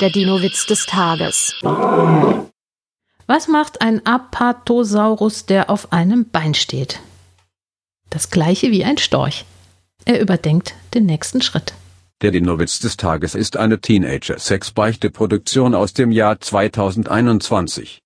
Der Dino-Witz des Tages. Was macht ein Apatosaurus, der auf einem Bein steht? Das gleiche wie ein Storch. Er überdenkt den nächsten Schritt. Der Dino-Witz des Tages ist eine Teenager-Sex-Beichte-Produktion aus dem Jahr 2021.